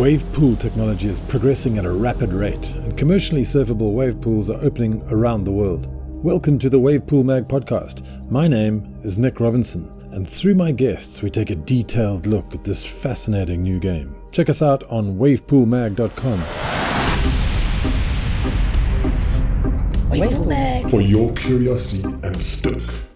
Wave pool technology is progressing at a rapid rate, and commercially surfable wave pools are opening around the world. Welcome to the Wave Pool Mag podcast. My name is Nick Robinson, and through my guests, we take a detailed look at this fascinating new game. Check us out on wavepoolmag.com. Wave Pool Mag. For your curiosity and stuff.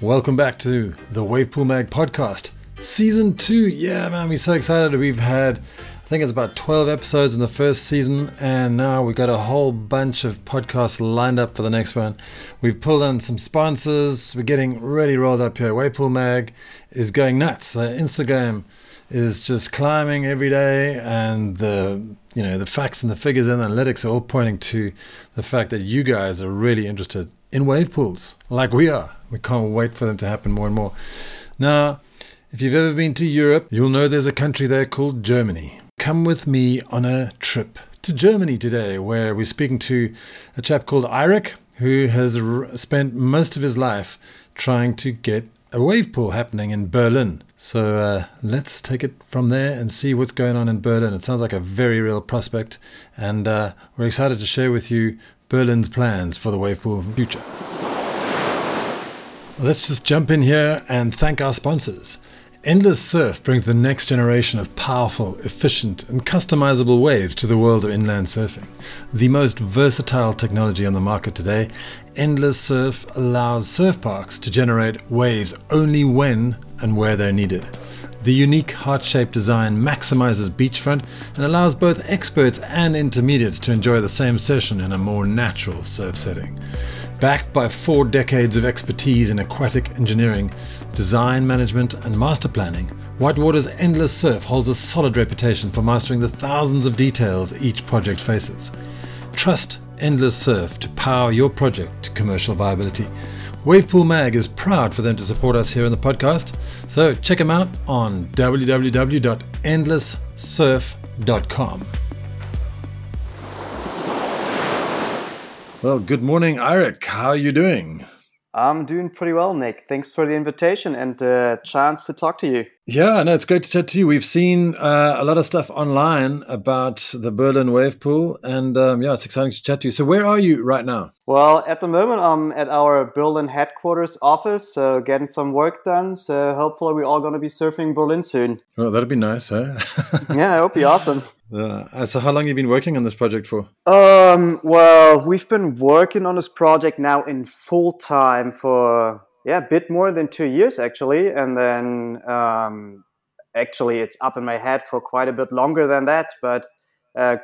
Welcome back to the Wave Pool Mag podcast, season 2. Yeah, man, we're so excited. We've had, I think it's about 12 episodes in the first season, and now we've got a whole bunch of podcasts lined up for the next one. We've pulled in some sponsors. We're getting really rolled up here. Wave Pool Mag is going nuts. Their Instagram is just climbing every day, and the facts and the figures and the analytics are all pointing to the fact that you guys are really interested in wave pools, like we are. We can't wait for them to happen more and more. Now, if you've ever been to Europe, you'll know there's a country there called Germany. Come with me on a trip to Germany today, where we're speaking to a chap called Eirek, who has spent most of his life trying to get a wave pool happening in Berlin. So let's take it from there and see what's going on in Berlin. It sounds like a very real prospect, and we're excited to share with you Berlin's plans for the wave pool future. Let's just jump in here and thank our sponsors. Endless Surf brings the next generation of powerful, efficient, and customizable waves to the world of inland surfing. The most versatile technology on the market today, Endless Surf allows surf parks to generate waves only when and where they're needed. The unique heart-shaped design maximizes beachfront and allows both experts and intermediates to enjoy the same session in a more natural surf setting. Backed by 4 decades of expertise in aquatic engineering, design management, and master planning, Whitewater's Endless Surf holds a solid reputation for mastering the thousands of details each project faces. Trust Endless Surf to power your project to commercial viability. Wave Pool Mag is proud for them to support us here in the podcast, so check them out on www.endlesssurf.com. Well, good morning, Eirek. How are you doing? I'm doing pretty well, Nick. Thanks for the invitation and the chance to talk to you. Yeah, no, it's great to chat to you. We've seen a lot of stuff online about the Berlin Wave Pool, and it's exciting to chat to you. So where are you right now? Well, at the moment, I'm at our Berlin headquarters office, so getting some work done. So hopefully we're all going to be surfing Berlin soon. Well, that'd be nice, huh? Yeah, that would be awesome. So how long have you been working on this project for? Well, we've been working on this project now in full time for a bit more than 2 years, actually. And then actually it's up in my head for quite a bit longer than that. But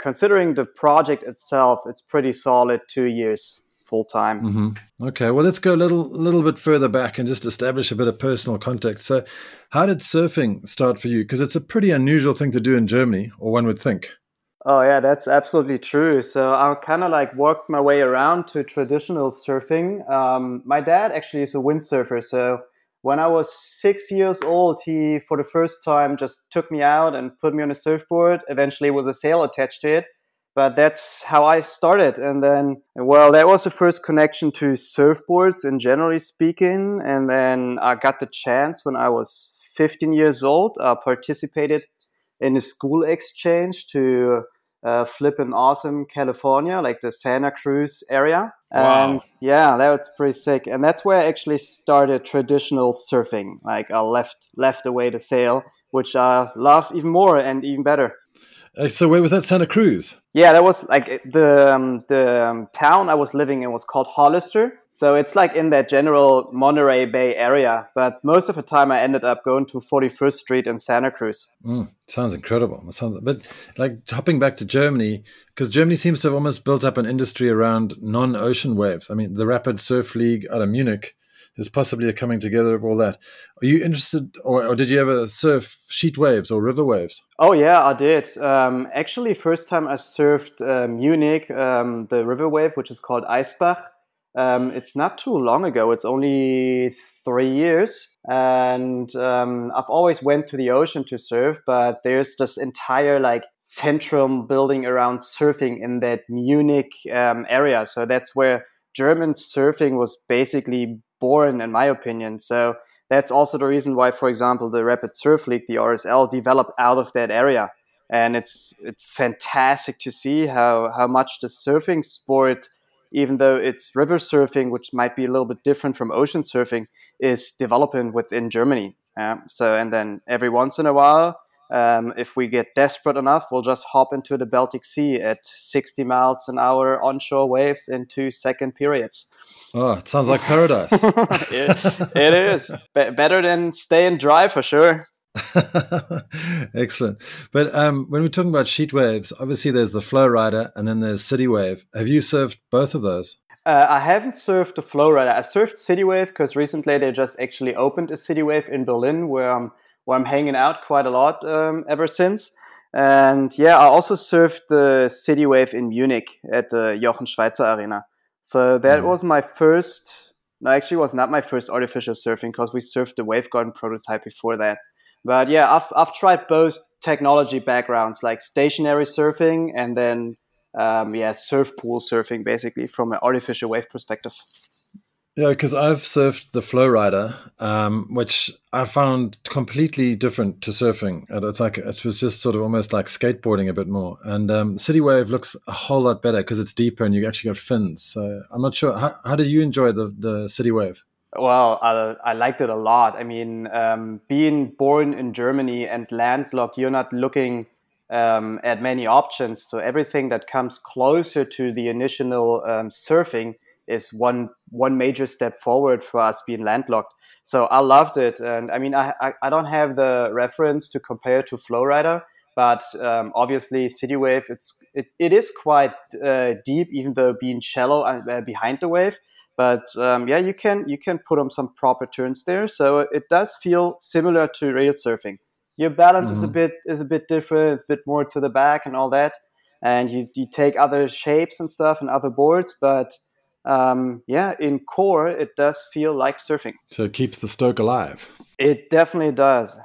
considering the project itself, it's pretty solid 2 years full time. Mm-hmm. Okay, well, let's go a little bit further back and just establish a bit of personal context. So how did surfing start for you? Because it's a pretty unusual thing to do in Germany, or one would think. Oh, yeah, that's absolutely true. So I kind of worked my way around to traditional surfing. My dad actually is a windsurfer. So when I was 6 years old, he, for the first time, just took me out and put me on a surfboard, eventually with a sail attached to it. But that's how I started. And then, well, that was the first connection to surfboards, and generally speaking. And then I got the chance when I was 15 years old. I participated in a school exchange to flippin' awesome California, like the Santa Cruz area. Wow. And yeah, that was pretty sick. And that's where I actually started traditional surfing. Like I left away the sail, which I love even more and even better. So where was that, Santa Cruz? Yeah, that was the town I was living in was called Hollister. So it's in that general Monterey Bay area. But most of the time I ended up going to 41st Street in Santa Cruz. Sounds incredible. But hopping back to Germany, because Germany seems to have almost built up an industry around non-ocean waves. I mean, the Rapid Surf League out of Munich is possibly a coming together of all that. Are you interested, or did you ever surf sheet waves or river waves? Oh, yeah, I did. Actually, first time I surfed Munich, the river wave, which is called Eisbach. It's not too long ago. It's only 3 years. And I've always went to the ocean to surf, but there's this entire centrum building around surfing in that Munich area. So that's where German surfing was basically born, in my opinion. So that's also the reason why, for example, the Rapid Surf League, the RSL, developed out of that area. And it's fantastic to see how much the surfing sport, even though it's river surfing, which might be a little bit different from ocean surfing, is developing within Germany. And then every once in a while, if we get desperate enough, we'll just hop into the Baltic Sea at 60 miles an hour onshore waves in 2 second periods. Oh, it sounds like paradise. It is. Better than stay and dry for sure. Excellent. But when we're talking about sheet waves, obviously there's the Flow Rider and then there's City Wave. Have you surfed both of those? I haven't surfed the Flow Rider. I surfed City Wave because recently they just actually opened a City Wave in Berlin where I'm hanging out quite a lot ever since. And yeah, I also surfed the City Wave in Munich at the Jochen Schweizer Arena. So that was my first, no, actually it was not my first artificial surfing because we surfed the Wave Garden prototype before that. But yeah, I've tried both technology backgrounds, like stationary surfing and then surf pool surfing, basically from an artificial wave perspective. Yeah, because I've surfed the Flow Rider, which I found completely different to surfing. It's like it was just sort of almost like skateboarding a bit more. And City Wave looks a whole lot better because it's deeper and you actually got fins. So I'm not sure. How do you enjoy the City Wave? Well, I liked it a lot. I mean, being born in Germany and landlocked, you're not looking at many options. So everything that comes closer to the initial surfing is one major step forward for us being landlocked. So I loved it. And I mean, I don't have the reference to compare to Flow Rider, but obviously City Wave, it is quite deep, even though being shallow behind the wave. But you can put on some proper turns there, so it does feel similar to rail surfing. Your balance is a bit different. It's a bit more to the back and all that, and you take other shapes and stuff and other boards. But in core, it does feel like surfing. So it keeps the stoke alive. It definitely does.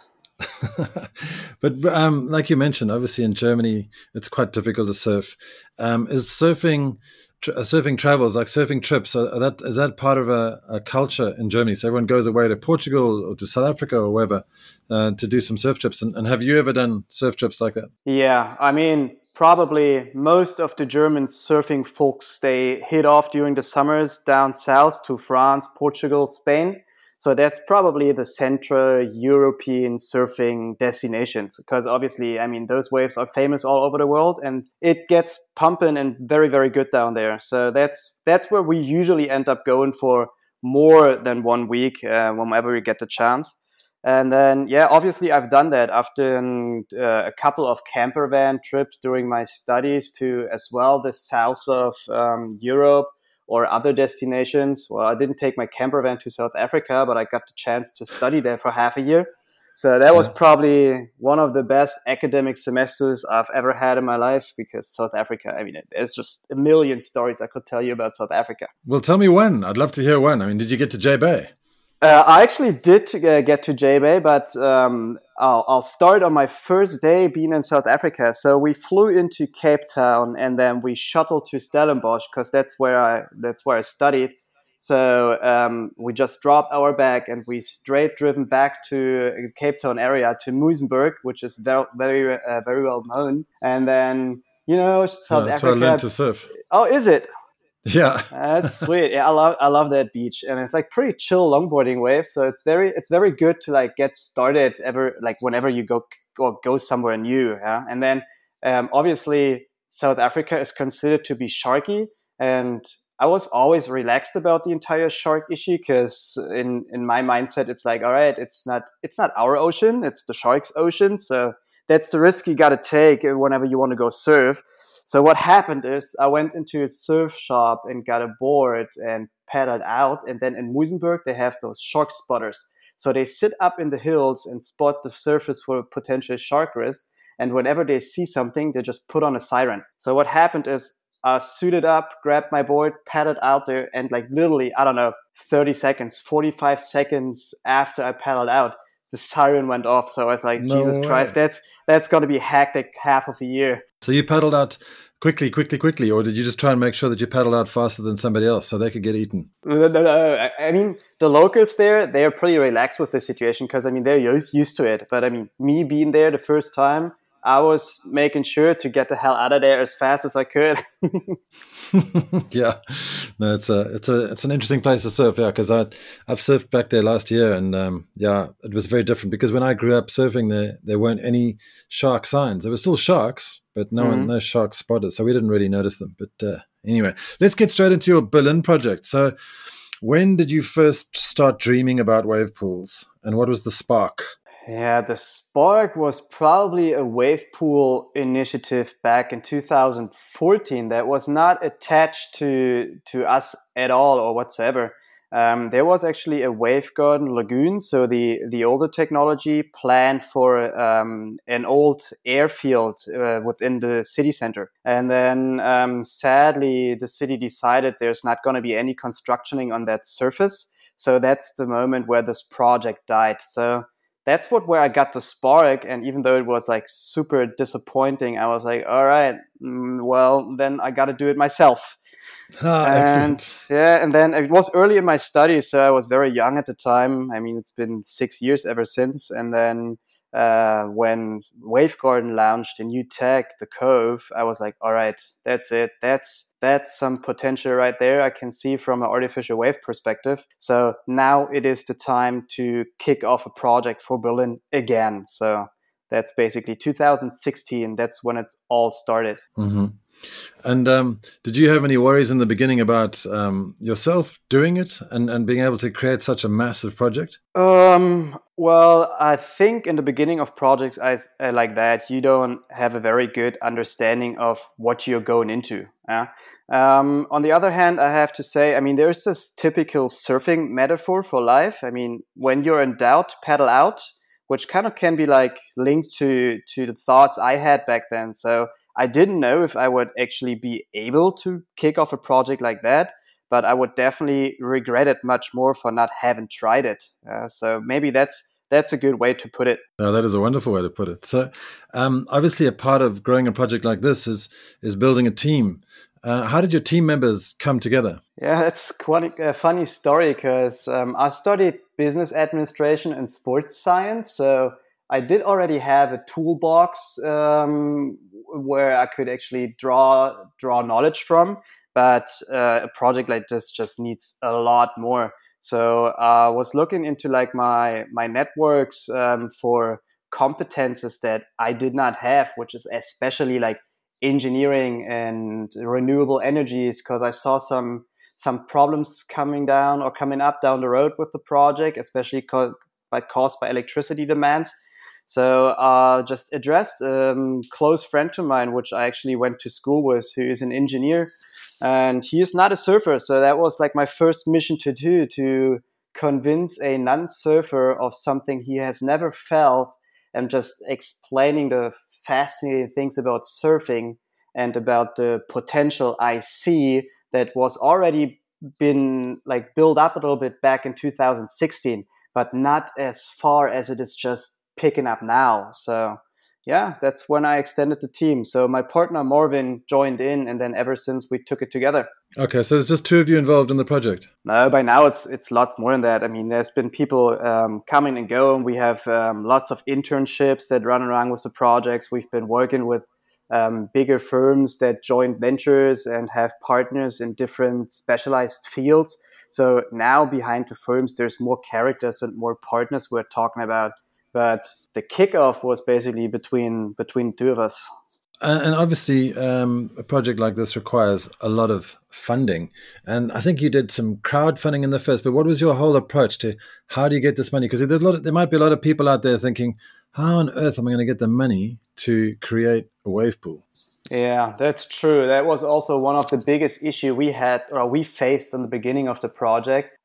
But like you mentioned, obviously in Germany, it's quite difficult to surf. Is surfing? Surfing travels, like surfing trips, is that part of a culture in Germany? So everyone goes away to Portugal or to South Africa or wherever to do some surf trips. And have you ever done surf trips like that? Yeah, I mean, probably most of the German surfing folks, they hit off during the summers down south to France, Portugal, Spain. So that's probably the central European surfing destinations because obviously, I mean, those waves are famous all over the world and it gets pumping and very, very good down there. So that's where we usually end up going for more than 1 week whenever we get the chance. And then, yeah, obviously I've done that. I've done a couple of camper van trips during my studies to as well the south of Europe. Or other destinations. Well, I didn't take my camper van to South Africa, but I got the chance to study there for half a year. So that was probably one of the best academic semesters I've ever had in my life because South Africa, I mean, it's just a million stories I could tell you about South Africa. Well, tell me when. I'd love to hear when. I mean, did you get to J Bay? I actually did get to J Bay, but I'll start on my first day being in South Africa. So we flew into Cape Town and then we shuttled to Stellenbosch because that's where I studied. So we just dropped our bag and we straight driven back to Cape Town area to Muizenberg, which is very well known. And then South Africa. That's where I learned to surf. Oh, is it? Yeah, that's sweet. Yeah, I love that beach, and it's like pretty chill longboarding wave. So it's very good to like get started whenever you go somewhere new. Yeah, and then obviously South Africa is considered to be sharky, and I was always relaxed about the entire shark issue because in my mindset it's like, all right, it's not our ocean, it's the shark's ocean. So that's the risk you got to take whenever you want to go surf. So what happened is I went into a surf shop and got a board and paddled out. And then in Muizenberg, they have those shark spotters. So they sit up in the hills and spot the surface for potential shark risk. And whenever they see something, they just put on a siren. So what happened is I suited up, grabbed my board, paddled out there. And like literally, I don't know, 45 seconds after I paddled out, the siren went off. So I was like, no Jesus way. Christ, that's going to be a hectic half of a year. So you paddled out quickly, or did you just try and make sure that you paddled out faster than somebody else so they could get eaten? No. I mean, the locals there, they are pretty relaxed with the situation because, I mean, they're used to it. But, I mean, me being there the first time, I was making sure to get the hell out of there as fast as I could. Yeah, no, it's an interesting place to surf. Yeah, because I've surfed back there last year, and yeah, it was very different because when I grew up surfing there weren't any shark signs. There were still sharks, but no shark spotted, so we didn't really notice them. But anyway, let's get straight into your Berlin project. So, when did you first start dreaming about wave pools, and what was the spark? Yeah, the spark was probably a wave pool initiative back in 2014 that was not attached to us at all or whatsoever. There was actually a Wave Garden Lagoon, so the older technology planned for an old airfield within the city center. And then sadly, the city decided there's not going to be any constructioning on that surface. So that's the moment where this project died. So that's where I got the spark, and even though it was like super disappointing, I was like, all right, well, then I got to do it myself. Excellent. Yeah, and then it was early in my studies, so I was very young at the time. I mean, it's been 6 years ever since, and then when Wave Garden launched a new tech, the Cove, I was like, all right, that's it. That's some potential right there I can see from an artificial wave perspective. So now it is the time to kick off a project for Berlin again. So that's basically 2016. That's when it all started. Mm-hmm. And did you have any worries in the beginning about yourself doing it and being able to create such a massive project? Well, I think in the beginning of projects like that, you don't have a very good understanding of what you're going into. On the other hand, I have to say, I mean, there's this typical surfing metaphor for life. I mean, when you're in doubt, paddle out, which kind of can be like linked to the thoughts I had back then. So I didn't know if I would actually be able to kick off a project like that, but I would definitely regret it much more for not having tried it. So maybe that's a good way to put it. No, that is a wonderful way to put it. So obviously a part of growing a project like this is building a team. How did your team members come together? Yeah, that's quite a funny story because I studied business administration and sports science. So I did already have a toolbox where I could actually draw knowledge from, but a project like this just needs a lot more. So I was looking into like my networks for competences that I did not have, which is especially like engineering and renewable energies, because I saw some problems coming up down the road with the project, especially caused by electricity demands. So I just addressed a close friend of mine, which I actually went to school with, who is an engineer, and he is not a surfer. So that was like my first mission to do, to convince a non-surfer of something he has never felt, and just explaining the fascinating things about surfing and about the potential I see that was already been like built up a little bit back in 2016, but not as far as it is just picking up now. So yeah, that's when I extended the team. So my partner Marvin joined in, and then ever since we took it together. Okay, so there's just two of you involved in the project? No, by now it's lots more than that. I mean, there's been people coming and going. We have lots of internships that run around with the projects. We've been working with bigger firms that join ventures and have partners in different specialized fields. So now behind the firms, there's more characters and more partners we're talking about. But the kickoff was basically between two of us. And obviously, a project like this requires a lot of funding. And I think you did some crowdfunding in the first, but what was your whole approach to how do you get this money? Because there might be a lot of people out there thinking, how on earth am I going to get the money to create a wave pool? Yeah, that's true. That was also one of the biggest issue we faced in the beginning of the project,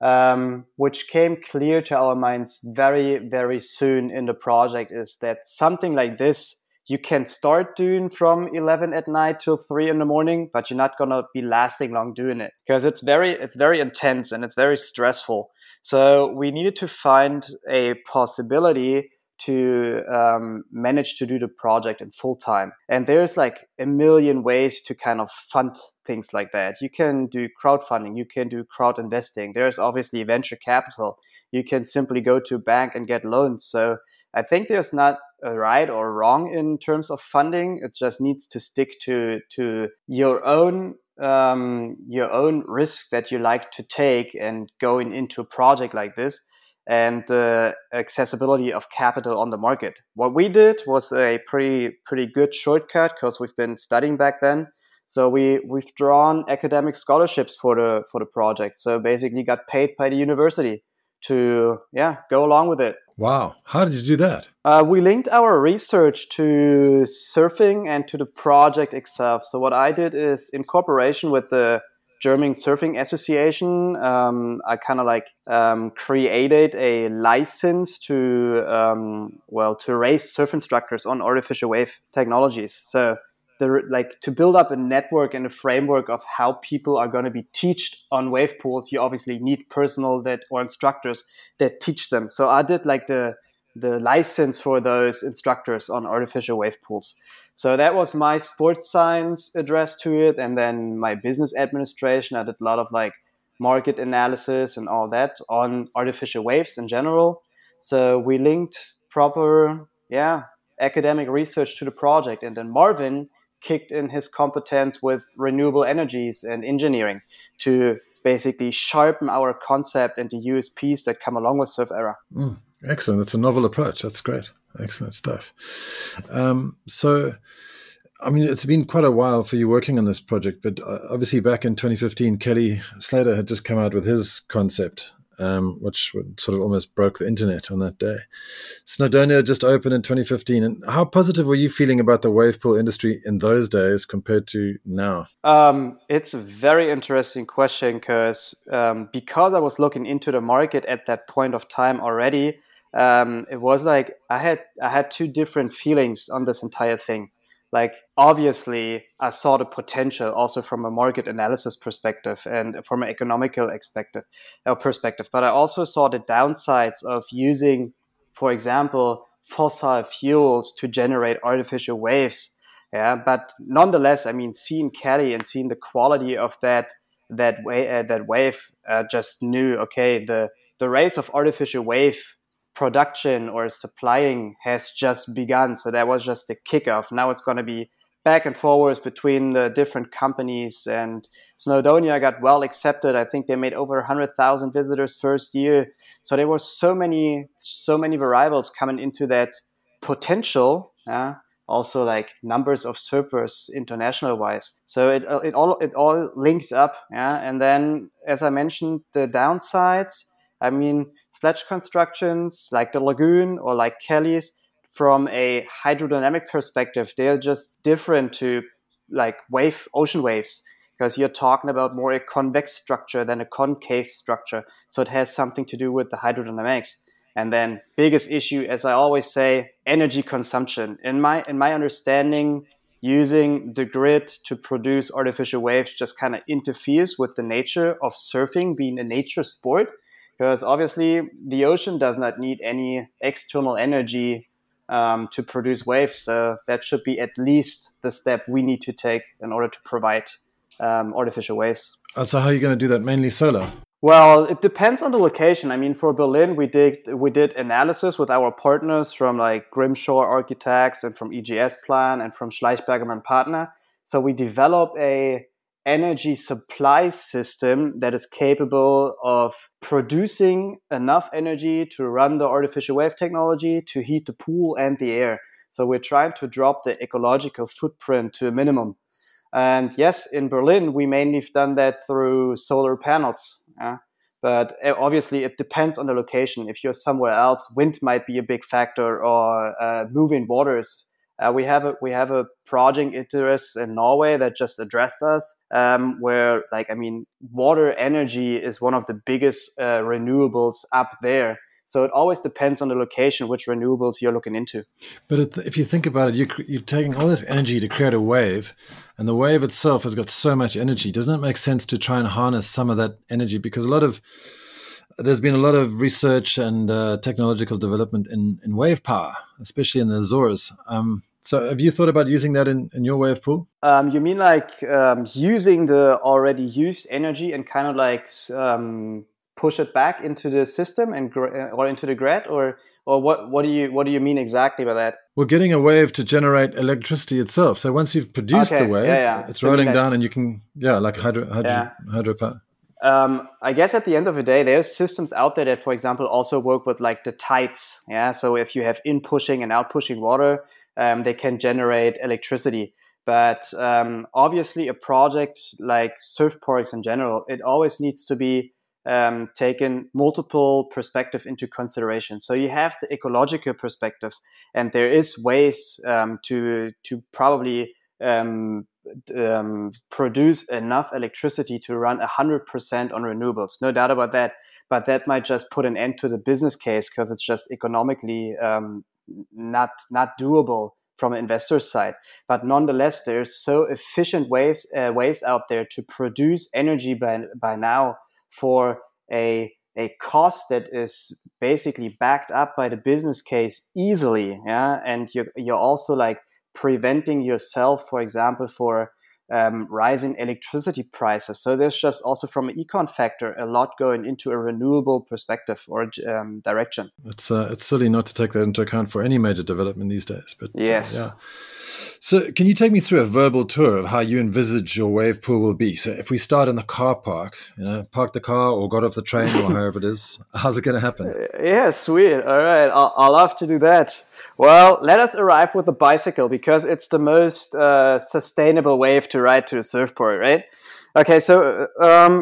which came clear to our minds very, very soon in the project, is that something like this, you can start doing from 11 at night till 3 in the morning, but you're not going to be lasting long doing it because it's very intense and it's very stressful. So we needed to find a possibility to manage to do the project in full time. And there's like a million ways to kind of fund things like that. You can do crowdfunding, you can do crowd investing. There's obviously venture capital. You can simply go to a bank and get loans. So I think there's not a right or wrong in terms of funding. It just needs to stick to your own risk that you like to take and going into a project like this, and the accessibility of capital on the market. What we did was a pretty good shortcut because we've been studying back then. So we've drawn academic scholarships for the project. So basically got paid by the university to go along with it. Wow. How did you do that? We linked our research to surfing and to the project itself. So what I did is, in cooperation with the German Surfing Association, I kind of created a license to raise surf instructors on artificial wave technologies. So to build up a network and a framework of how people are going to be taught on wave pools, you obviously need personnel or instructors that teach them. So I did the license for those instructors on artificial wave pools. So that was my sports science address to it, and then my business administration. I did a lot of market analysis and all that on artificial waves in general. So we linked proper academic research to the project, and then Marvin kicked in his competence with renewable energies and engineering to basically sharpen our concept and the USPs that come along with SurfEra. Excellent. That's a novel approach. That's great. Excellent stuff. So, I mean, it's been quite a while for you working on this project, but obviously back in 2015, Kelly Slater had just come out with his concept, which sort of almost broke the internet on that day. Snowdonia just opened in 2015. And how positive were you feeling about the wave pool industry in those days compared to now? It's a very interesting question because I was looking into the market at that point of time already. It was like I had two different feelings on this entire thing. Like, obviously, I saw the potential also from a market analysis perspective and from an economical perspective. But I also saw the downsides of using, for example, fossil fuels to generate artificial waves. Yeah, but nonetheless, I mean, seeing Kelly and seeing the quality of that wave, just knew, okay, the race of artificial wave production or supplying has just begun. So that was just the kickoff. Now it's going to be back and forwards between the different companies. And Snowdonia got well accepted. I think they made over 100,000 visitors first year. So there were so many variables coming into that potential. Also, numbers of surfers international wise. So it all links up. And then, as I mentioned, the downsides. I mean, sledge constructions like the Lagoon or like Kelly's, from a hydrodynamic perspective, they're just different to ocean waves, because you're talking about more a convex structure than a concave structure. So it has something to do with the hydrodynamics. And then biggest issue, as I always say, energy consumption. In my understanding, using the grid to produce artificial waves just kind of interferes with the nature of surfing being a nature sport. Because obviously the ocean does not need any external energy to produce waves. So that should be at least the step we need to take in order to provide artificial waves. So how are you going to do that? Mainly solar? Well, it depends on the location. I mean, for Berlin, we did analysis with our partners from Grimshaw Architects and from EGS Plan and from Schlaich Bergermann Partner. So we developed a energy supply system that is capable of producing enough energy to run the artificial wave technology, to heat the pool and the air. So we're trying to drop the ecological footprint to a minimum. And yes, in Berlin, we mainly have done that through solar panels. But obviously, it depends on the location. If you're somewhere else, wind might be a big factor, or moving waters. We have a project interest in Norway that just addressed us, where water energy is one of the biggest renewables up there. So it always depends on the location, which renewables you're looking into. But if you think about it, you're taking all this energy to create a wave, and the wave itself has got so much energy. Doesn't it make sense to try and harness some of that energy? Because a lot of there's been a lot of research and technological development in wave power, especially in the Azores. So have you thought about using that in your wave pool? You mean like using the already used energy and kind of like push it back into the system and or into the grid, or what do you mean exactly by that? Well, getting a wave to generate electricity itself. So once you've produced the wave, it's rolling down, and you can like hydropower. I guess at the end of the day, there's systems out there that, for example, also work with like the tides. Yeah, so if you have in pushing and out pushing water, they can generate electricity. But obviously, a project like surf parks in general, it always needs to be taken multiple perspectives into consideration. So you have the ecological perspectives, and there is ways to probably produce enough electricity to run 100% on renewables. No doubt about that. But that might just put an end to the business case because it's just economically not doable from an investor's side. But nonetheless, there's so efficient ways out there to produce energy by now for a cost that is basically backed up by the business case easily, and you're also like preventing yourself, for example, for rising electricity prices. So there's just also from an econ factor a lot going into a renewable perspective or direction. It's silly not to take that into account for any major development these days. But yes. So can you take me through a verbal tour of how you envisage your wave pool will be? So if we start in the car park, park the car or got off the train or however it is, how's it going to happen? Yeah, sweet. All right. I'll have to do that. Well, let us arrive with the bicycle because it's the most sustainable wave to ride to a surfboard, right? Okay, so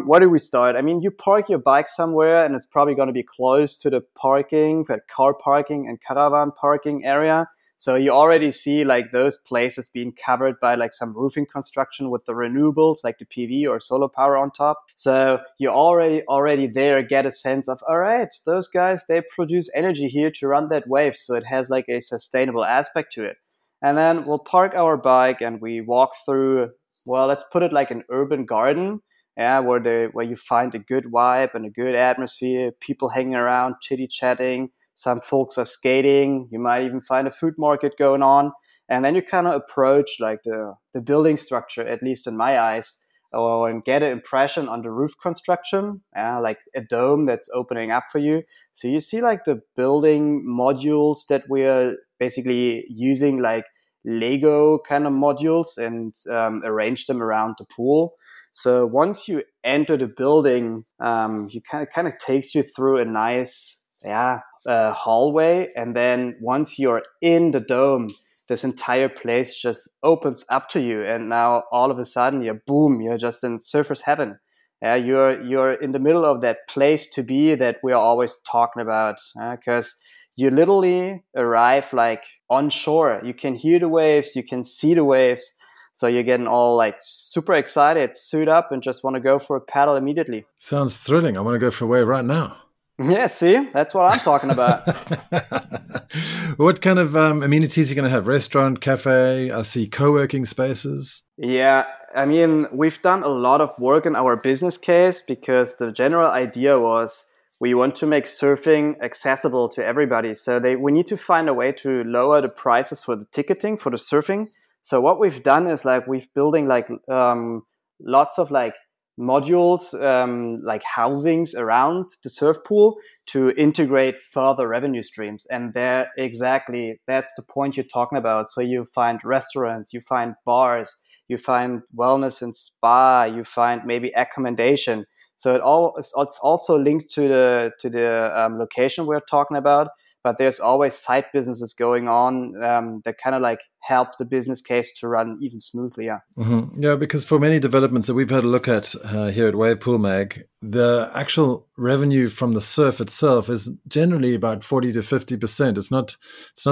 where do we start? I mean, you park your bike somewhere and it's probably going to be close to the parking, the car parking and caravan parking area. So you already see like those places being covered by like some roofing construction with the renewables, like the PV or solar power on top. So you already there get a sense of, all right, those guys, they produce energy here to run that wave. So it has like a sustainable aspect to it. And then we'll park our bike and we walk through, well, let's put it like an urban garden. Yeah, where you find a good vibe and a good atmosphere, people hanging around, chitty-chatting. Some folks are skating. You might even find a food market going on. And then you kind of approach like the building structure, at least in my eyes, and get an impression on the roof construction, like a dome that's opening up for you. So you see like the building modules that we're basically using, like Lego kind of modules, and arrange them around the pool. So once you enter the building, you kind of takes you through a nice hallway, and then once you're in the dome, this entire place just opens up to you, and now all of a sudden you're just in surfer's heaven. You're in the middle of that place to be that we're always talking about, because you literally arrive like on shore. You can hear the waves, you can see the waves. So you're getting all like super excited, suit up, and just want to go for a paddle immediately. Sounds thrilling. I want to go for a wave right now. Yeah, see? That's what I'm talking about. What kind of amenities are you going to have? Restaurant, cafe, I see co-working spaces. Yeah, I mean, we've done a lot of work in our business case because the general idea was we want to make surfing accessible to everybody. So we need to find a way to lower the prices for the ticketing, for the surfing. So what we've done is like we've building like lots of like modules, like housings around the surf pool to integrate further revenue streams. And there, exactly, that's the point you're talking about. So you find restaurants, you find bars, you find wellness and spa, you find maybe accommodation. So it's also linked to the location we're talking about, but there's always side businesses going on that kind of like help the business case to run even smoothly. Yeah. Mm-hmm. Yeah, because for many developments that we've had a look at here at Wave Pool Mag, the actual revenue from the surf itself is generally about 40 to 50%. It's not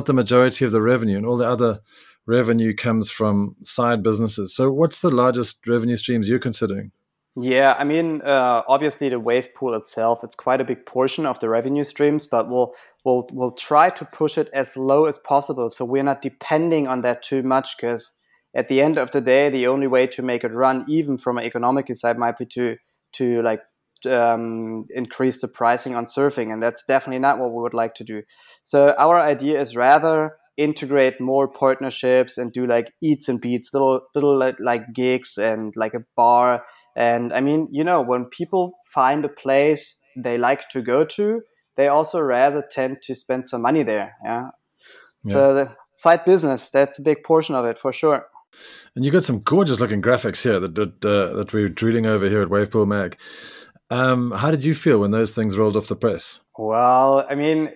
the majority of the revenue, and all the other revenue comes from side businesses. So what's the largest revenue streams you're considering? Yeah, I mean, obviously the wave pool itself, it's quite a big portion of the revenue streams, but we'll try to push it as low as possible. So we're not depending on that too much, because at the end of the day, the only way to make it run, even from an economic side, might be to like increase the pricing on surfing, and that's definitely not what we would like to do. So our idea is rather integrate more partnerships and do like eats and beats, little like gigs and like a bar. And I mean, you know, when people find a place they like to go to, they also rather tend to spend some money there. Yeah. So the side business, that's a big portion of it for sure. And you got some gorgeous looking graphics here that we were drilling over here at Wave Pool Mag. How did you feel when those things rolled off the press? Well, I mean,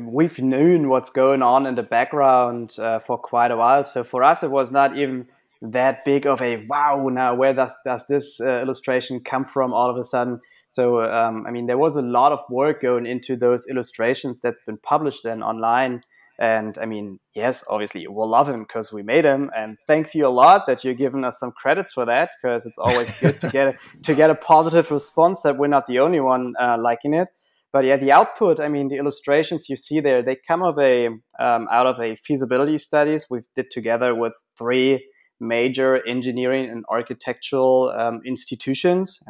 we've known what's going on in the background for quite a while. So for us, it was not even that big of a, wow, now where does this illustration come from all of a sudden? So, I mean, there was a lot of work going into those illustrations that's been published then online. And I mean, yes, obviously we'll love him because we made him, and thanks you a lot that you're giving us some credits for that, because it's always good to get a positive response that we're not the only one liking it. But yeah, the output, I mean, the illustrations you see there, they come of a out of a feasibility studies we did together with 3 major engineering and architectural institutions,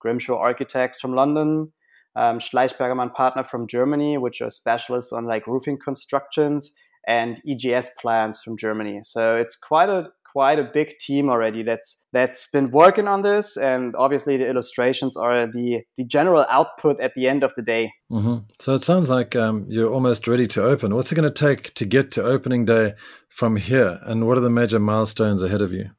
Grimshaw Architects from London, Schlaich Bergermann Partner from Germany, which are specialists on like roofing constructions, and EGS Plans from Germany. So it's quite a big team already that's been working on this, and obviously the illustrations are the general output at the end of the day. Mm-hmm. So it sounds like you're almost ready to open. What's it going to take to get to opening day from here, and what are the major milestones ahead of you?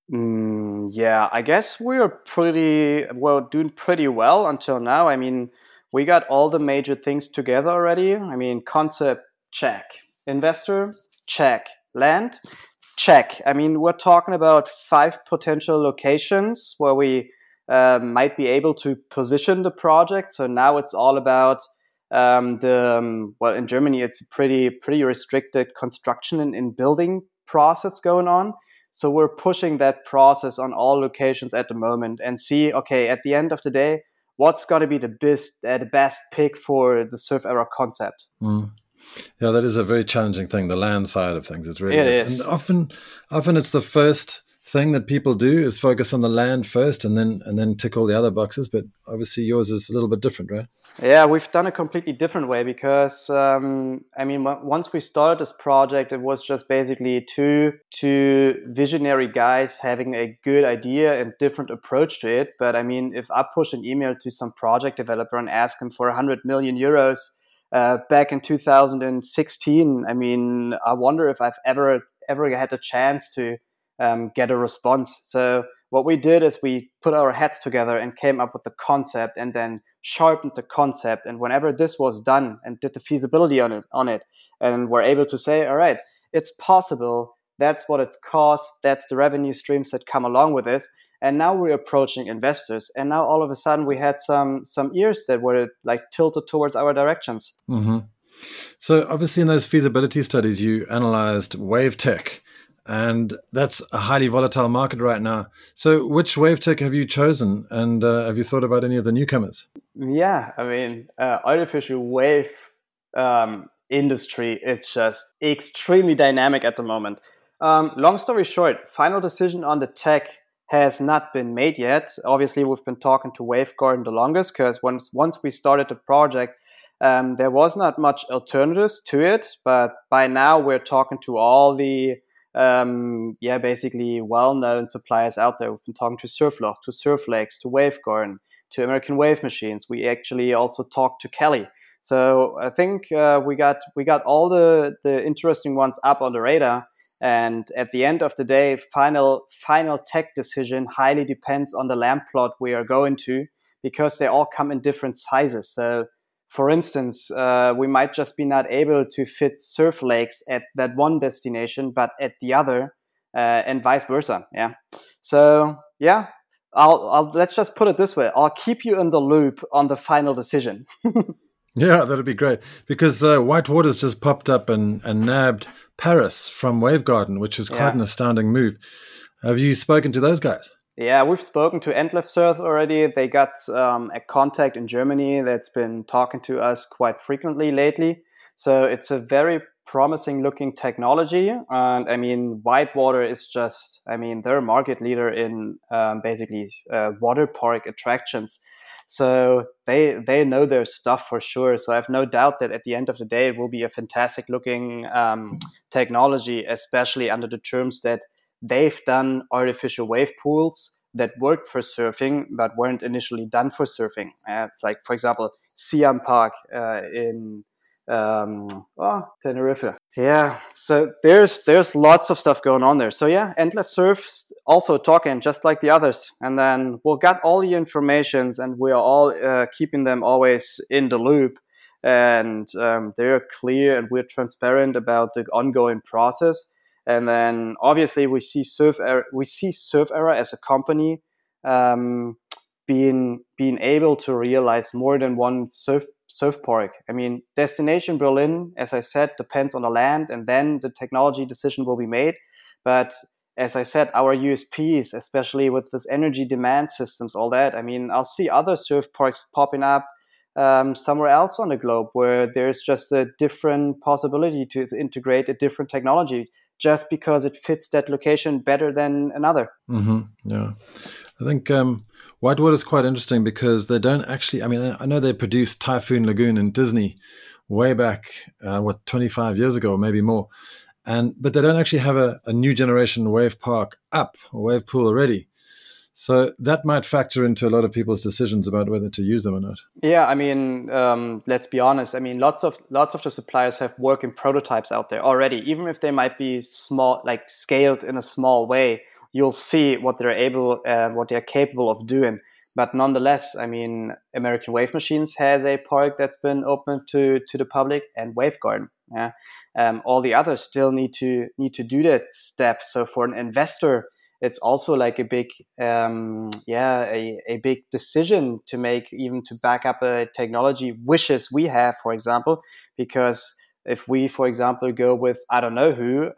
Yeah, I guess we're doing pretty well until now. I mean, we got all the major things together already. I mean, concept, check. Investor, check. Land, check. I mean, we're talking about 5 potential locations where we might be able to position the project. So now it's all about in Germany, it's a pretty restricted construction and building process going on. So we're pushing that process on all locations at the moment and see, okay, at the end of the day, what's got to be the best pick for the SurfEra concept? Mm. Yeah, that is a very challenging thing, the land side of things. It really is. And often it's the first thing that people do is focus on the land first and then tick all the other boxes. But obviously yours is a little bit different, right? Yeah, we've done a completely different way because, I mean, once we started this project, it was just basically two visionary guys having a good idea and different approach to it. But I mean, if I push an email to some project developer and ask him for 100 million euros back in 2016, I mean, I wonder if I've ever had a chance to get a response. So what we did is we put our heads together and came up with the concept and then sharpened the concept. And whenever this was done and did the feasibility on it, and were able to say, all right, it's possible. That's what it costs. That's the revenue streams that come along with this. And now we're approaching investors. And now all of a sudden we had some ears that were like tilted towards our directions. Mm-hmm. So obviously in those feasibility studies, you analyzed wave tech. And that's a highly volatile market right now. So which wave tech have you chosen? And have you thought about any of the newcomers? Yeah, I mean, artificial wave industry, it's just extremely dynamic at the moment. Long story short, final decision on the tech has not been made yet. Obviously, we've been talking to Wave Garden the longest because once we started the project, there was not much alternatives to it. But by now, we're talking to all the basically well-known suppliers out there. We've been talking to SurfLog, to SurfLakes, to Wave Garden, to American Wave Machines. We actually also talked to Kelly. So I think we got all the interesting ones up on the radar. And at the end of the day, final tech decision highly depends on the land plot we are going to, because they all come in different sizes. So for instance, we might just be not able to fit SurfLakes at that one destination, but at the other, and vice versa. Yeah. So yeah, I'll let's just put it this way: I'll keep you in the loop on the final decision. Yeah, that'd be great, because Whitewater's just popped up and nabbed Paris from Wave Garden, which was quite an astounding move. Have you spoken to those guys? Yeah, we've spoken to Endless Surf already. They got a contact in Germany that's been talking to us quite frequently lately. So it's a very promising looking technology. And I mean, Whitewater is just, I mean, they're a market leader in water park attractions. So they know their stuff for sure. So I have no doubt that at the end of the day, it will be a fantastic looking technology, especially under the terms that they've done artificial wave pools that worked for surfing but weren't initially done for surfing. Like, for example, Siam Park in Tenerife. Yeah, so there's lots of stuff going on there. So yeah, Endless Surf also talking just like the others. And then we'll get all the informations and we're all keeping them always in the loop. And they're clear and we're transparent about the ongoing process. And then obviously we see SurfEra as a company being able to realize more than one surf park. I mean, destination Berlin, as I said, depends on the land, and then the technology decision will be made. But as I said, our USPs, especially with this energy demand systems, all that, I mean, I'll see other surf parks popping up somewhere else on the globe where there's just a different possibility to integrate a different technology just because it fits that location better than another. Mm-hmm. Yeah. I think Whitewater is quite interesting because they don't actually, I mean, I know they produced Typhoon Lagoon in Disney way back, 25 years ago, maybe more. But they don't actually have a new generation wave park up or wave pool already. So that might factor into a lot of people's decisions about whether to use them or not. Yeah, I mean, let's be honest. I mean, lots of the suppliers have working prototypes out there already, even if they might be small, like scaled in a small way. You'll see what they're capable of doing. But nonetheless, I mean, American Wave Machines has a park that's been open to the public, and Wave Garden. Yeah, all the others still need to do that step. So for an investor, it's also like a big, a big decision to make, even to back up a technology wishes we have, for example, because if we, for example, go with I don't know who,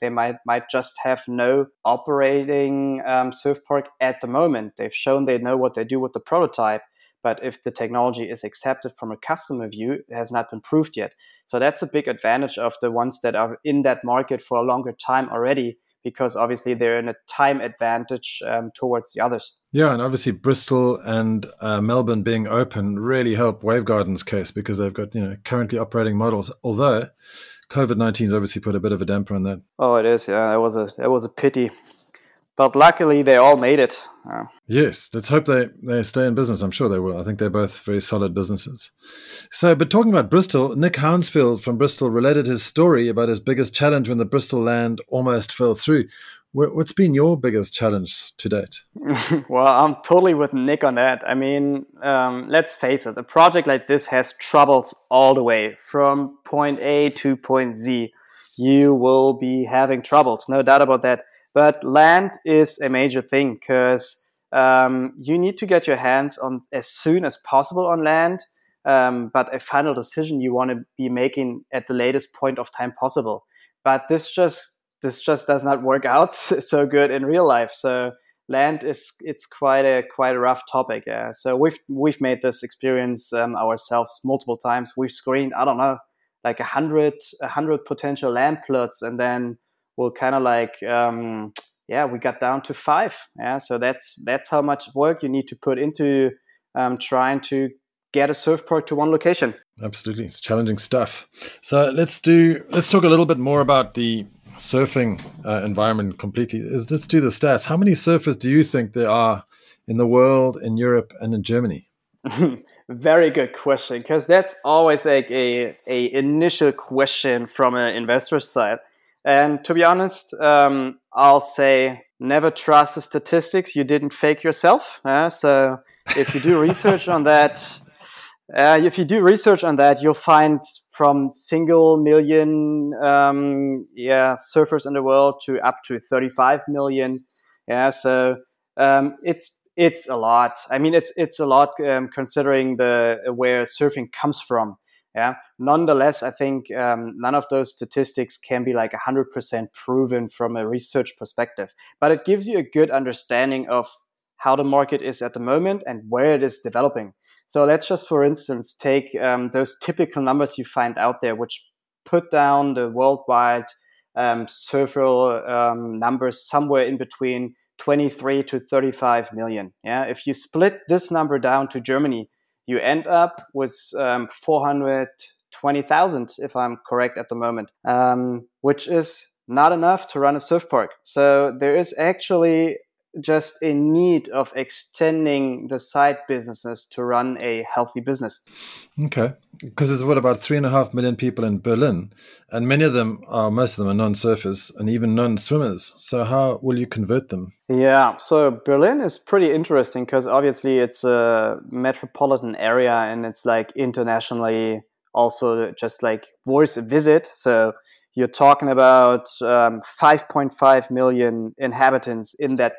they might just have no operating surf park at the moment. They've shown they know what they do with the prototype, but if the technology is accepted from a customer view, it has not been proved yet. So that's a big advantage of the ones that are in that market for a longer time already, because obviously they're in a time advantage towards the others. Yeah, and obviously Bristol and Melbourne being open really help Wave Garden's case because they've got, currently operating models, although COVID-19's obviously put a bit of a damper on that. Oh, it is, yeah. That was a pity. But luckily they all made it. Oh. Yes, let's hope they stay in business. I'm sure they will. I think they're both very solid businesses. So, but talking about Bristol, Nick Hounsfield from Bristol related his story about his biggest challenge when the Bristol land almost fell through. What's been your biggest challenge to date? Well, I'm totally with Nick on that. I mean, let's face it, a project like this has troubles all the way from point A to point Z. You will be having troubles, no doubt about that. But land is a major thing because you need to get your hands on as soon as possible on land, but a final decision you want to be making at the latest point of time possible. But this just does not work out so good in real life. So land it's quite a rough topic. Yeah. So we've made this experience ourselves multiple times. We've screened, I don't know, like 100 potential land plots, and then we'll kind of like, we got down to 5. Yeah, so that's how much work you need to put into trying to get a surf park to one location. Absolutely, it's challenging stuff. So let's talk a little bit more about the surfing environment completely. Let's do the stats. How many surfers do you think there are in the world, in Europe, and in Germany? Very good question, because that's always like a initial question from an investor's side. And to be honest, I'll say never trust the statistics. You didn't fake yourself. So if you do research on that, you'll find from single million surfers in the world to up to 35 million. Yeah, so it's a lot. I mean, it's a lot considering where surfing comes from. Yeah. Nonetheless, I think none of those statistics can be like 100% proven from a research perspective, but it gives you a good understanding of how the market is at the moment and where it is developing. So let's just, for instance, take those typical numbers you find out there, which put down the worldwide surfer numbers somewhere in between 23 to 35 million. Yeah, if you split this number down to Germany, you end up with 420,000, if I'm correct at the moment, which is not enough to run a surf park. So there is actually just a need of extending the side businesses to run a healthy business. Okay. Because there's what, about 3.5 million people in Berlin, and many of them are, most of them are non-surfers and even non-swimmers. So how will you convert them? Yeah. So Berlin is pretty interesting because obviously it's a metropolitan area and it's like internationally also just like worth a visit. So you're talking about 5.5 million inhabitants in that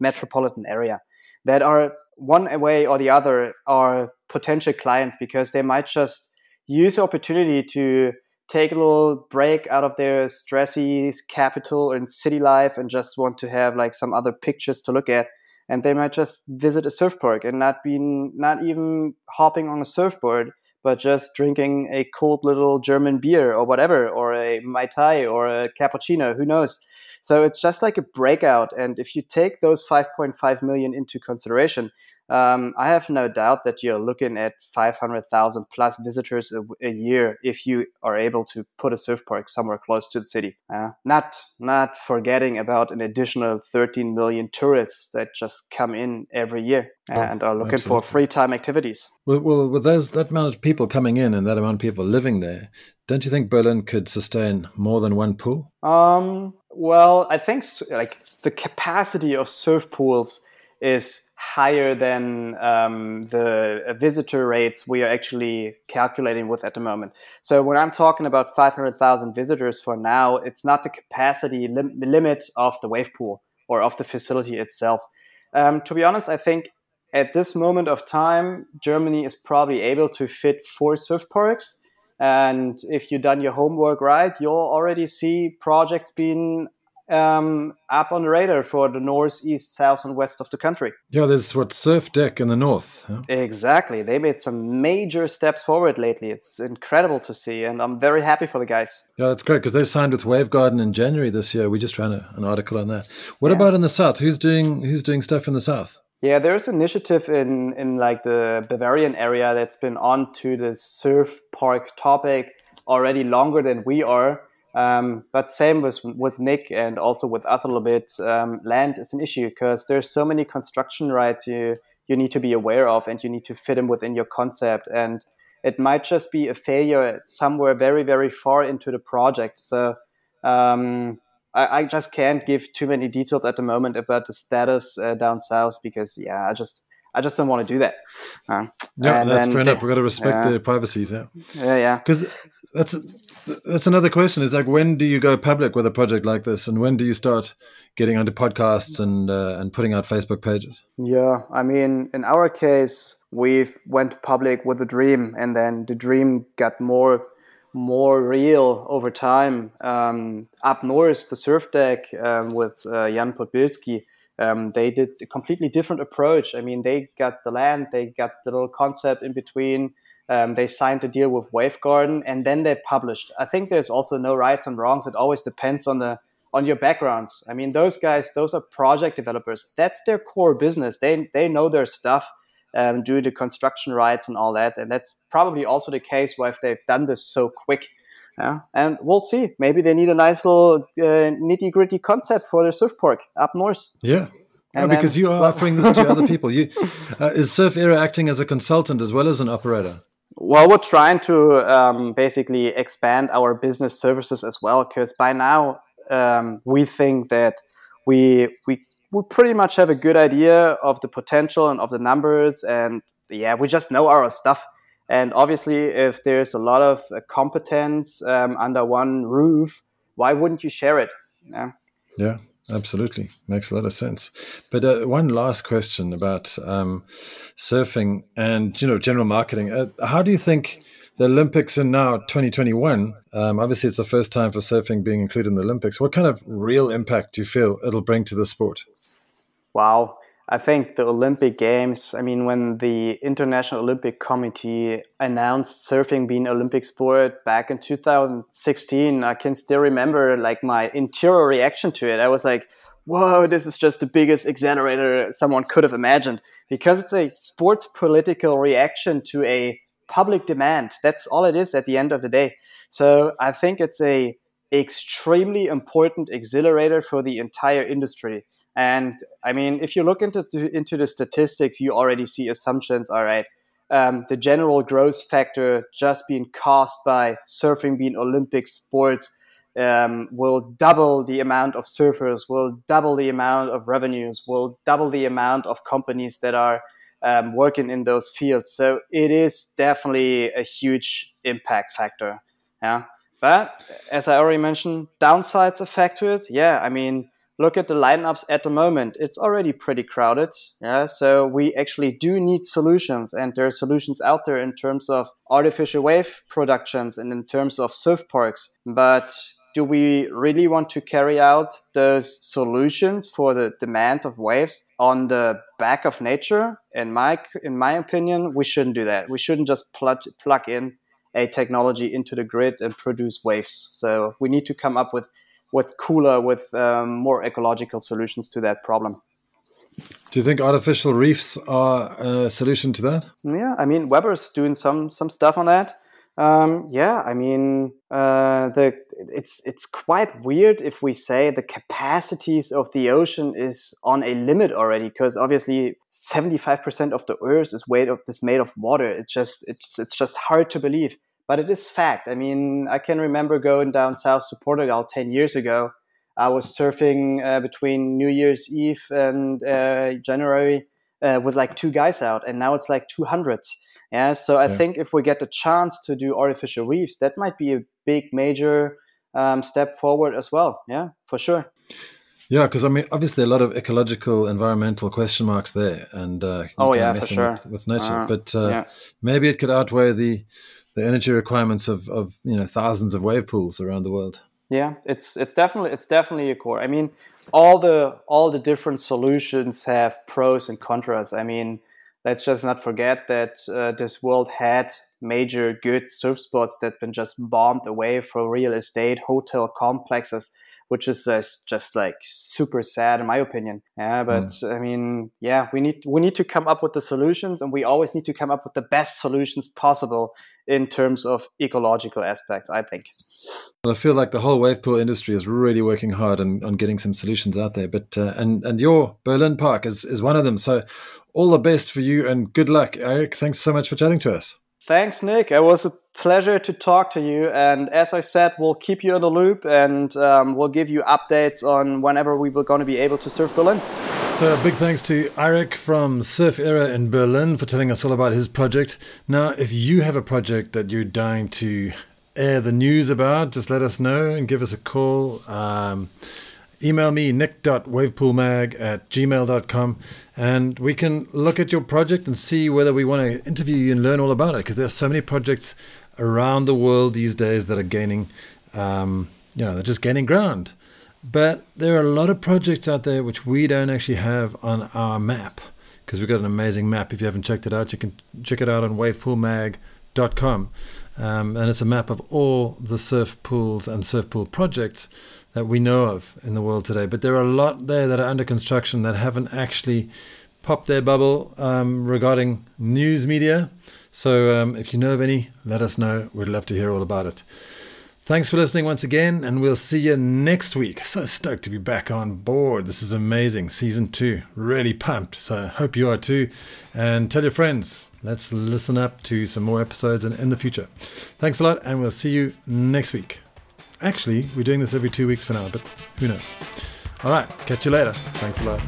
metropolitan area that are one way or the other are potential clients, because they might just use the opportunity to take a little break out of their stressy capital and city life and just want to have like some other pictures to look at. And they might just visit a surf park and not even hopping on a surfboard, but just drinking a cold little German beer or whatever, or a Mai Tai or a cappuccino, who knows? So it's just like a breakout. And if you take those 5.5 million into consideration, I have no doubt that you're looking at 500,000 plus visitors a year if you are able to put a surf park somewhere close to the city. Not forgetting about an additional 13 million tourists that just come in every year and are looking for free time activities. Well, with that amount of people coming in and that amount of people living there, don't you think Berlin could sustain more than one pool? Well, I think like the capacity of surf pools is higher than the visitor rates we are actually calculating with at the moment. So when I'm talking about 500,000 visitors for now, it's not the capacity limit of the wave pool or of the facility itself. To be honest, I think at this moment of time, Germany is probably able to fit 4 surf parks. And if you've done your homework right, you'll already see projects being up on the radar for the north, east, south, and west of the country. Yeah, there's what, Surf Deck in the north. Huh? Exactly. They made some major steps forward lately. It's incredible to see, and I'm very happy for the guys. Yeah, that's great, because they signed with Wave Garden in January this year. We just ran an article on that. What about in the south? Who's doing stuff in the south? Yeah, there's an initiative in like the Bavarian area that's been on to the surf park topic already longer than we are. But same with Nick and also with us a little bit, land is an issue because there's so many construction rights you need to be aware of, and you need to fit them within your concept. And it might just be a failure somewhere very, very far into the project. So I just can't give too many details at the moment about the status down south because, I just don't want to do that. Yeah, that's fair enough. We've got to respect their privacies. Yeah. Yeah. Because that's another question. Is like, when do you go public with a project like this, and when do you start getting onto podcasts and putting out Facebook pages? Yeah, I mean, in our case, we've went public with a dream, and then the dream got more real over time. Up north, the Surf Deck with Jan Podbilski. They did a completely different approach. I mean, they got the land, they got the little concept in between. They signed a deal with Wave Garden, and then they published. I think there's also no rights and wrongs. It always depends on your backgrounds. I mean, those guys, those are project developers. That's their core business. They know their stuff, due to construction rights and all that. And that's probably also the case why they've done this so quick. Yeah, and we'll see. Maybe they need a nice little nitty-gritty concept for their surf park up north. Yeah, because you are offering this to other people. Is SurfEra acting as a consultant as well as an operator? Well, we're trying to basically expand our business services as well, because by now we think that we pretty much have a good idea of the potential and of the numbers, and we just know our stuff. And obviously, if there's a lot of competence under one roof, why wouldn't you share it? Yeah, absolutely. Makes a lot of sense. But one last question about surfing and, general marketing. How do you think the Olympics in now 2021, obviously it's the first time for surfing being included in the Olympics. What kind of real impact do you feel it'll bring to the sport? Wow. I think the Olympic Games, I mean, when the International Olympic Committee announced surfing being an Olympic sport back in 2016, I can still remember like my interior reaction to it. I was like, whoa, this is just the biggest exaggerator someone could have imagined, because it's a sports political reaction to a public demand. That's all it is at the end of the day. So I think it's a extremely important exhilarator for the entire industry. And I mean, if you look into the statistics, you already see assumptions, all right. The general growth factor just being caused by surfing being Olympic sports will double the amount of surfers, will double the amount of revenues, will double the amount of companies that are working in those fields. So it is definitely a huge impact factor. Yeah. But as I already mentioned, downsides affect it. Yeah, I mean, look at the lineups at the moment. It's already pretty crowded. Yeah, so we actually do need solutions, and there are solutions out there in terms of artificial wave productions and in terms of surf parks. But do we really want to carry out those solutions for the demands of waves on the back of nature? In my opinion, we shouldn't do that. We shouldn't just plug in a technology into the grid and produce waves. So we need to come up with cooler, with more ecological solutions to that problem. Do you think artificial reefs are a solution to that? Yeah, I mean, Weber's doing some stuff on that. It's quite weird if we say the capacities of the ocean is on a limit already, because obviously 75% of the Earth is made of water. It's just hard to believe, but it is fact. I mean, I can remember going down south to Portugal 10 years ago. I was surfing between New Year's Eve and January with like two guys out, and now it's like 200s. Yeah, so I think if we get the chance to do artificial reefs, that might be a big, major step forward as well. Yeah, for sure. Yeah, because I mean, obviously, a lot of ecological, environmental question marks there, and messing with nature. Maybe it could outweigh the energy requirements of thousands of wave pools around the world. Yeah, it's definitely a core. I mean, all the different solutions have pros and contras. I mean, let's just not forget that this world had major good surf spots that been just bombed away for real estate, hotel complexes, which is just like super sad in my opinion. Yeah, but I mean, yeah, we need to come up with the solutions, and we always need to come up with the best solutions possible in terms of ecological aspects, I think. Well, I feel like the whole wave pool industry is really working hard on getting some solutions out there. But and your Berlin park is one of them. So all the best for you and good luck, Eirek. Thanks so much for chatting to us. Thanks, Nick. It was a pleasure to talk to you. And as I said, we'll keep you in the loop, and we'll give you updates on whenever we were going to be able to surf Berlin. So a big thanks to Eirek from SurfEra in Berlin for telling us all about his project. Now, if you have a project that you're dying to air the news about, just let us know and give us a call. Email me, nick.wavepoolmag@gmail.com, and we can look at your project and see whether we want to interview you and learn all about it, because there's so many projects around the world these days that are gaining, they're just gaining ground. But there are a lot of projects out there which we don't actually have on our map, because we've got an amazing map. If you haven't checked it out, you can check it out on wavepoolmag.com. And it's a map of all the surf pools and surf pool projects that we know of in the world today. But there are a lot there that are under construction that haven't actually popped their bubble regarding news media. So if you know of any, let us know. We'd love to hear all about it. Thanks for listening once again, and we'll see you next week. So stoked to be back on board. This is amazing. Season 2. Really pumped. So I hope you are too. And tell your friends. Let's listen up to some more episodes in the future. Thanks a lot, and we'll see you next week. Actually, we're doing this every 2 weeks for now, but who knows? All right. Catch you later. Thanks a lot.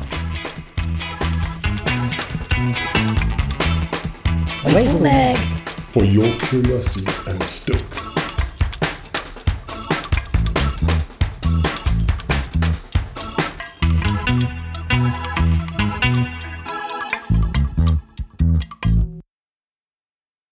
For your curiosity and stoke.